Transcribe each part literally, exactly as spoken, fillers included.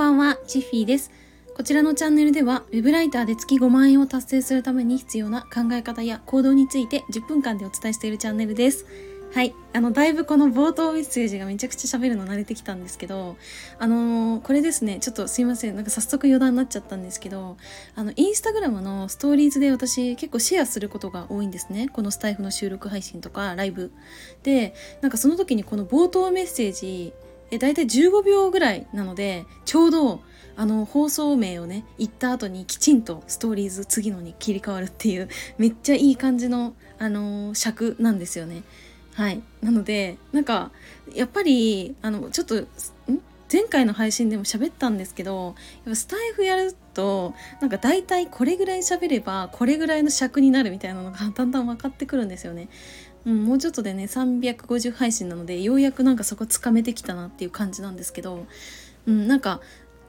ばんは、チッフィーです。こちらのチャンネルではウェブライターで月ごまんえんを達成するために必要な考え方や行動についてじゅっぷんかんでお伝えしているチャンネルです。はい、あのだいぶこの冒頭メッセージがめちゃくちゃ喋るの慣れてきたんですけど、あのー、これですね、ちょっとすいません、なんか早速余談になっちゃったんですけど、あのインスタグラムのストーリーズで私結構シェアすることが多いんですね。このスタイフの収録配信とかライブで、なんかその時にこの冒頭メッセージえだいたいじゅうごびょうぐらいなので、ちょうどあの放送名をね言った後にきちんとストーリーズ次のに切り替わるっていうめっちゃいい感じの、あのー、尺なんですよね。はい、なのでなんかやっぱりあのちょっとん前回の配信でも喋ったんですけど、やっぱスタイフやるとなんか大体これぐらい喋ればこれぐらいの尺になるみたいなのがだんだん分かってくるんですよね、うん、もうちょっとでねさんびゃくごじゅうはいしんなので、ようやくなんかそこつかめてきたなっていう感じなんですけど、うん、なんか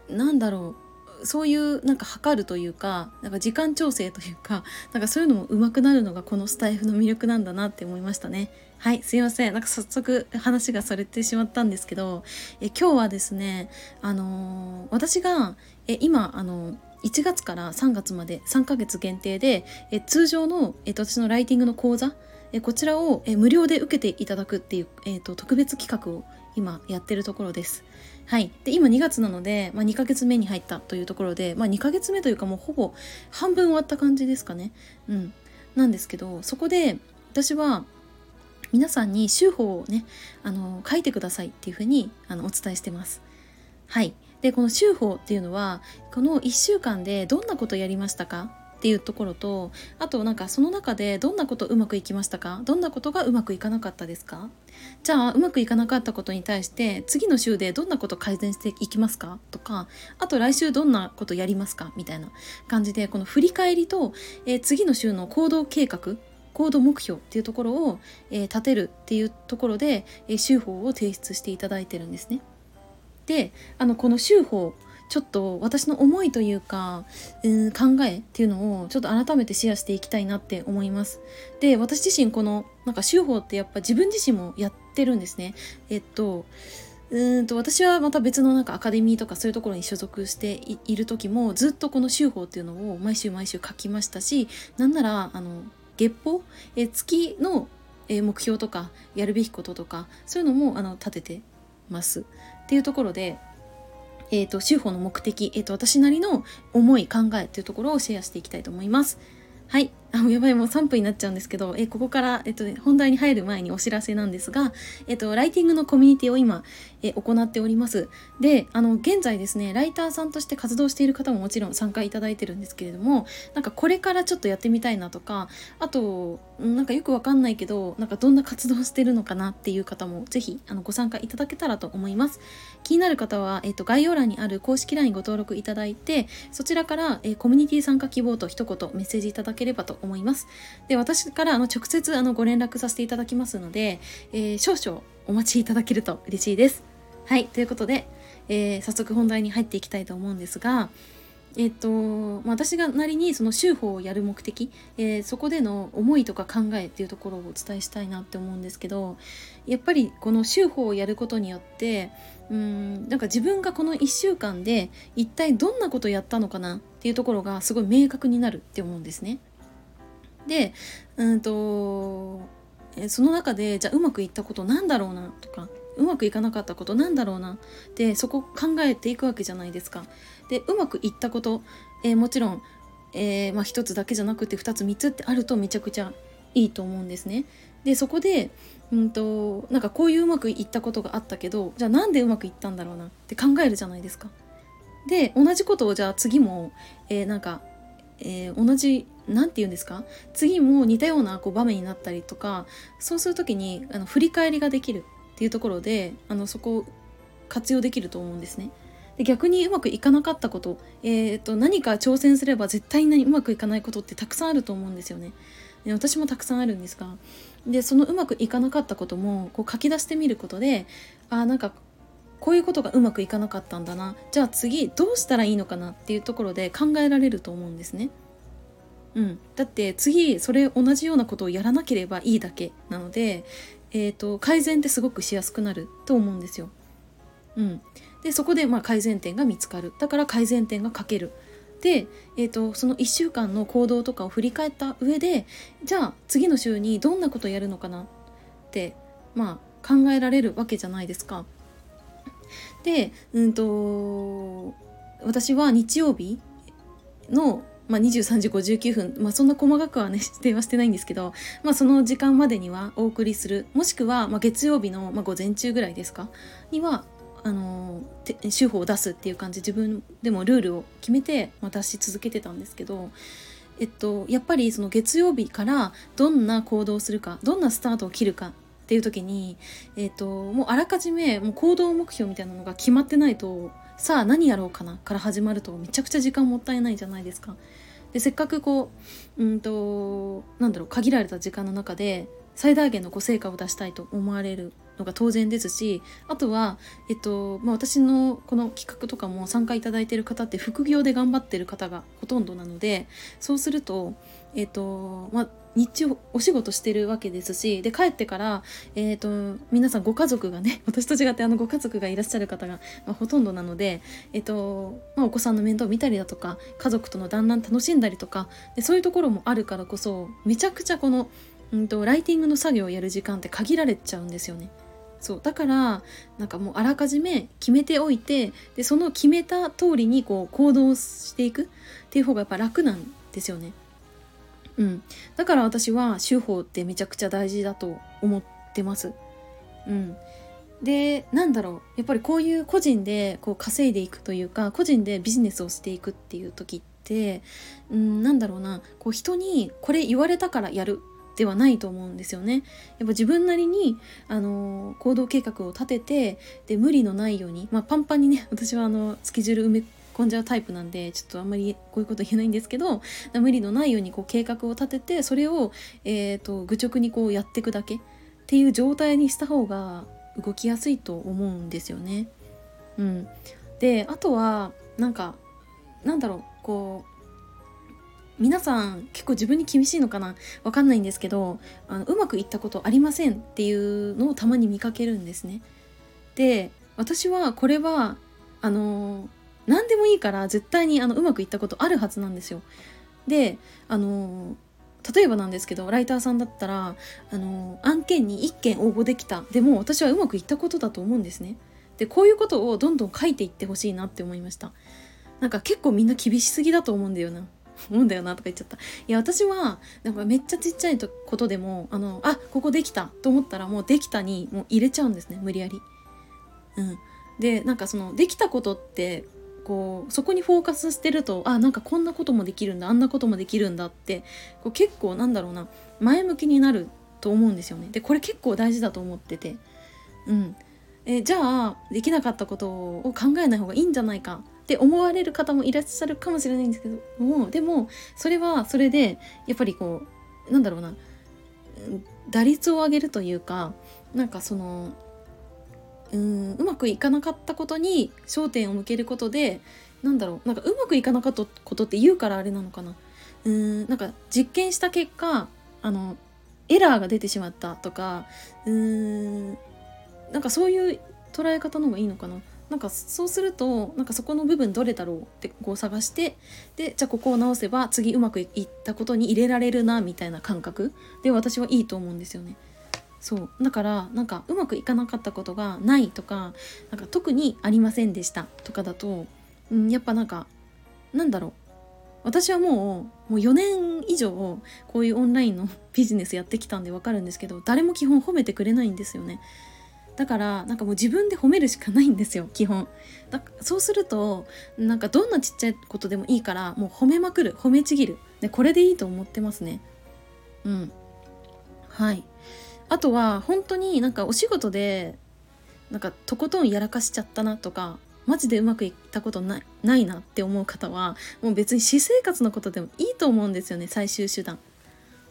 なんだろう、そういうなんか測るというか、なんか時間調整というか、なんかそういうのも上手くなるのがこのスタイフの魅力なんだなって思いましたね。はい、すいません、なんか早速話がそれてしまったんですけど、え今日はですね、あのー、私がえ今あのーいちがつからさんがつまでさんかげつ限定でえ通常の、えっと、私のライティングの講座、えこちらをえ無料で受けていただくっていう、えっと、特別企画を今やってるところです。はい、で今にがつなので、まあ、にかげつめに入ったというところで、まあ、にかげつめというかもうほぼ半分終わった感じですかね、うん、なんですけど、そこで私は皆さんに週報をねあの書いてくださいっていうふうにあのお伝えしてます。はい、でこの週報っていうのはこのいっしゅうかんでどんなことやりましたかっていうところと、あとなんかその中でどんなことうまくいきましたか、どんなことがうまくいかなかったですか、じゃあうまくいかなかったことに対して次の週でどんなこと改善していきますかとか、あと来週どんなことやりますかみたいな感じで、この振り返りと、えー、次の週の行動計画行動目標っていうところを、えー、立てるっていうところで、えー、週報を提出していただいてるんですね。で、あのこの週報ちょっと私の思いというか、うん、考えっていうのをちょっと改めてシェアしていきたいなって思います。で、私自身このなんか週報ってやっぱ自分自身もやってるんですね。えっと、うんと私はまた別のなんかアカデミーとかそういうところに所属して い, いる時もずっとこの週報っていうのを毎週毎週書きましたし、なんならあの月報え月の目標とかやるべきこととかそういうのもあの立ててますっていうところで。えーと、週報の目的、えーと、私なりの思い、考えというところをシェアしていきたいと思います。はい。あ、やばい、もうさんぷんになっちゃうんですけど、えー、ここから、えーとね、本題に入る前にお知らせなんですが、えーと、ライティングのコミュニティを今、えー、行っております。で、あの、現在ですね、ライターさんとして活動している方ももちろん参加いただいてるんですけれども、なんかこれからちょっとやってみたいなとか、あと、なんかよくわかんないけど、なんかどんな活動してるのかなっていう方も、ぜひ、あの、ご参加いただけたらと思います。気になる方は、えーと、概要欄にある公式 ライン にご登録いただいて、そちらから、えー、コミュニティ参加希望と一言メッセージいただければと思います。で、私からあの直接あのご連絡させていただきますので、えー、少々お待ちいただけると嬉しいです。はい、ということで、えー、早速本題に入っていきたいと思うんですが、えっと、まあ、私がなりにその週報をやる目的、えー、そこでの思いとか考えっていうところをお伝えしたいなって思うんですけど、やっぱりこの週報をやることによって、うーん、なんか自分がこのいっしゅうかんで一体どんなことやったのかなっていうところがすごい明確になるって思うんですね。で、うんと、その中でじゃあうまくいったことなんだろうなとか、うまくいかなかったことなんだろうなってそこ考えていくわけじゃないですか。で、うまくいったこと、えー、もちろん、えーまあ、ひとつだけじゃなくてふたつみっつってあるとめちゃくちゃいいと思うんですね。で、そこで、うんと、なんかこういううまくいったことがあったけど、じゃあなんでうまくいったんだろうなって考えるじゃないですか。で、同じことをじゃあ次も、えー、なんか、えー、同じなんて言うんですか、次も似たようなこう場面になったりとか、そうするときにあの振り返りができるっていうところで、あのそこを活用できると思うんですね。で、逆にうまくいかなかったこと、えー、と何か挑戦すれば絶対にうまくいかないことってたくさんあると思うんですよね。で、私もたくさんあるんですが、でそのうまくいかなかったこともこう書き出してみることで、あ、なんかこういうことがうまくいかなかったんだな、じゃあ次どうしたらいいのかなっていうところで考えられると思うんですね。うん、だって次それ同じようなことをやらなければいいだけなので、えーと、改善ってすごくしやすくなると思うんですよ。うん、でそこでまあ改善点が見つかる、だから改善点が書けるで、えーと、そのいっしゅうかんの行動とかを振り返った上で、じゃあ次の週にどんなことやるのかなって、まあ、考えられるわけじゃないですか。で、うんと、私は日曜日の、まあ、にじゅうさんじごじゅうきゅうふん、まあ、そんな細かくはね電話してないんですけど、まあ、その時間までにはお送りする、もしくは、まあ、月曜日の、まあ、午前中ぐらいですかにはあの手法を出すっていう感じ、自分でもルールを決めて出し続けてたんですけど、えっと、やっぱりその月曜日からどんな行動をするか、どんなスタートを切るかっていう時に、えっと、もうあらかじめもう行動目標みたいなのが決まってないと、さあ何やろうかなから始まるとめちゃくちゃ時間もったいないじゃないですか。でせっかくこう、うんと、なんだろう、限られた時間の中で最大限のこう成果を出したいと思われるのが当然ですし、あとは、えっとまあ、私のこの企画とかも参加いただいている方って副業で頑張っている方がほとんどなので、そうすると、えっとまあ、日中お仕事してるわけですし、で帰ってから、えっと、皆さんご家族がね、私と違ってあのご家族がいらっしゃる方が、まあ、ほとんどなので、えっとまあ、お子さんの面倒を見たりだとか、家族との団らん楽しんだりとかで、そういうところもあるからこそ、めちゃくちゃこのうんとライティングの作業をやる時間って限られちゃうんですよね。そうだからなんかもうあらかじめ決めておいて、でその決めた通りにこう行動していくっていう方がやっぱ楽なんですよね。うん、だから私は手法ってめちゃくちゃ大事だと思ってます。うん、でなんだろう、やっぱりこういう個人でこう稼いでいくというか、個人でビジネスをしていくっていう時って、うん、なんだろうな、こう人にこれ言われたからやるではないと思うんですよね。やっぱ自分なりに、あのー、行動計画を立てて、で無理のないように、まあ、パンパンにね、私はあのスケジュール埋め込んじゃうタイプなんで、ちょっとあんまりこういうこと言えないんですけど、無理のないようにこう計画を立てて、それを、えーと、愚直にこうやっていくだけっていう状態にした方が動きやすいと思うんですよね。うん、であとはなんかなんだろう、こう皆さん結構自分に厳しいのかな、わかんないんですけど、あのうまくいったことありませんっていうのをたまに見かけるんですね。で私はこれはあの何でもいいから絶対にあのうまくいったことあるはずなんですよ。であの例えばなんですけど、ライターさんだったらあの案件にいっけん応募できた、でも私はうまくいったことだと思うんですね。でこういうことをどんどん書いていってほしいなって思いました。なんか結構みんな厳しすぎだと思うんだよな思うんだよなとか言っちゃった。いや私はなんかめっちゃちっちゃいことでも あの、あ、ここできたと思ったらもうできたにもう入れちゃうんですね、無理やり。うん、でなんかそのできたことってこうそこにフォーカスしてると、あなんかこんなこともできるんだ、あんなこともできるんだってこう結構なんだろうな、前向きになると思うんですよね。でこれ結構大事だと思ってて、うん、えじゃあできなかったことを考えない方がいいんじゃないかって思われる方もいらっしゃるかもしれないんですけども、でもそれはそれでやっぱりこうなんだろうな、打率を上げるというか、なんかその うーん、うまくいかなかったことに焦点を向けることで、なんだろう、なんかうまくいかなかったことって言うからあれなのかな、うーんなんか実験した結果あのエラーが出てしまったとか、うーんなんかそういう捉え方の方がいいのかな。なんかそうするとなんかそこの部分どれだろうってこう探して、でじゃあここを直せば次うまくいったことに入れられるなみたいな感覚で私はいいと思うんですよね。そうだからなんかうまくいかなかったことがないとか、なんか特にありませんでしたとかだと、うん、やっぱなんかなんだろう、私はもう、もうよねん以上こういうオンラインのビジネスやってきたんで分かるんですけど、誰も基本褒めてくれないんですよね。だからなんかもう自分で褒めるしかないんですよ基本。だそうするとなんかどんなちっちゃいことでもいいからもう褒めまくる、褒めちぎるでこれでいいと思ってますね。うんはい。あとは本当になんかお仕事でなんかとことんやらかしちゃったなとか、マジでうまくいったことない、ないなって思う方はもう別に私生活のことでもいいと思うんですよね、最終手段。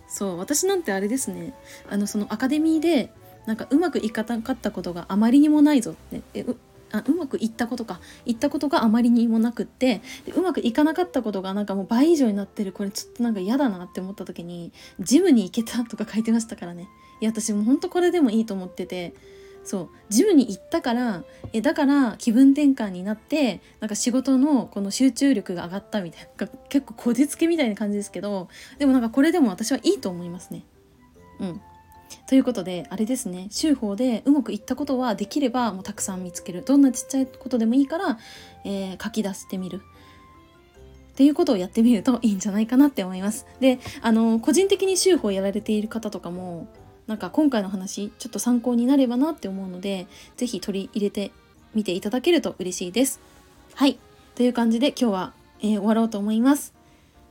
そう私なんてあれですね、あのそのアカデミーでなんかうまくいかなかったことがあまりにもないぞってえ う, あうまくいったことかいったことがあまりにもなくって、でうまくいかなかったことがなんかもう倍以上になってる、これちょっとなんか嫌だなって思った時にジムに行けたとか書いてましたからね。いや私もうほんとこれでもいいと思ってて、そうジムに行ったからえだから気分転換になってなんか仕事のこの集中力が上がったみたいな、結構こじつけみたいな感じですけど、でもなんかこれでも私はいいと思いますね。うんということであれですね、週報でうまくいったことはできればもうたくさん見つける、どんなちっちゃいことでもいいから、えー、書き出してみるっていうことをやってみるといいんじゃないかなって思います。で、あの個人的に週報やられている方とかもなんか今回の話ちょっと参考になればなって思うので、ぜひ取り入れてみていただけると嬉しいです。はいという感じで今日は、えー、終わろうと思います。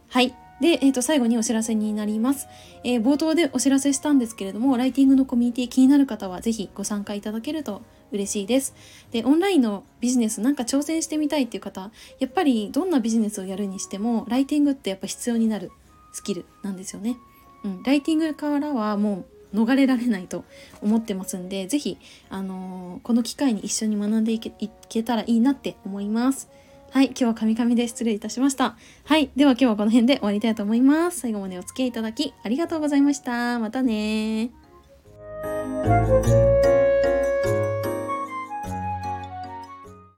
はいで、えーと、最後にお知らせになります、えー、冒頭でお知らせしたんですけれども、ライティングのコミュニティ気になる方はぜひご参加いただけると嬉しいです。で、オンラインのビジネスなんか挑戦してみたいっていう方、やっぱりどんなビジネスをやるにしてもライティングってやっぱ必要になるスキルなんですよね、うん、ライティングからはもう逃れられないと思ってますんで、ぜひ、あのー、この機会に一緒に学んでい け, いけたらいいなって思います。はい今日はカミカミで失礼いたしました。はいでは今日はこの辺で終わりたいと思います。最後までお付き合いいただきありがとうございました。またね。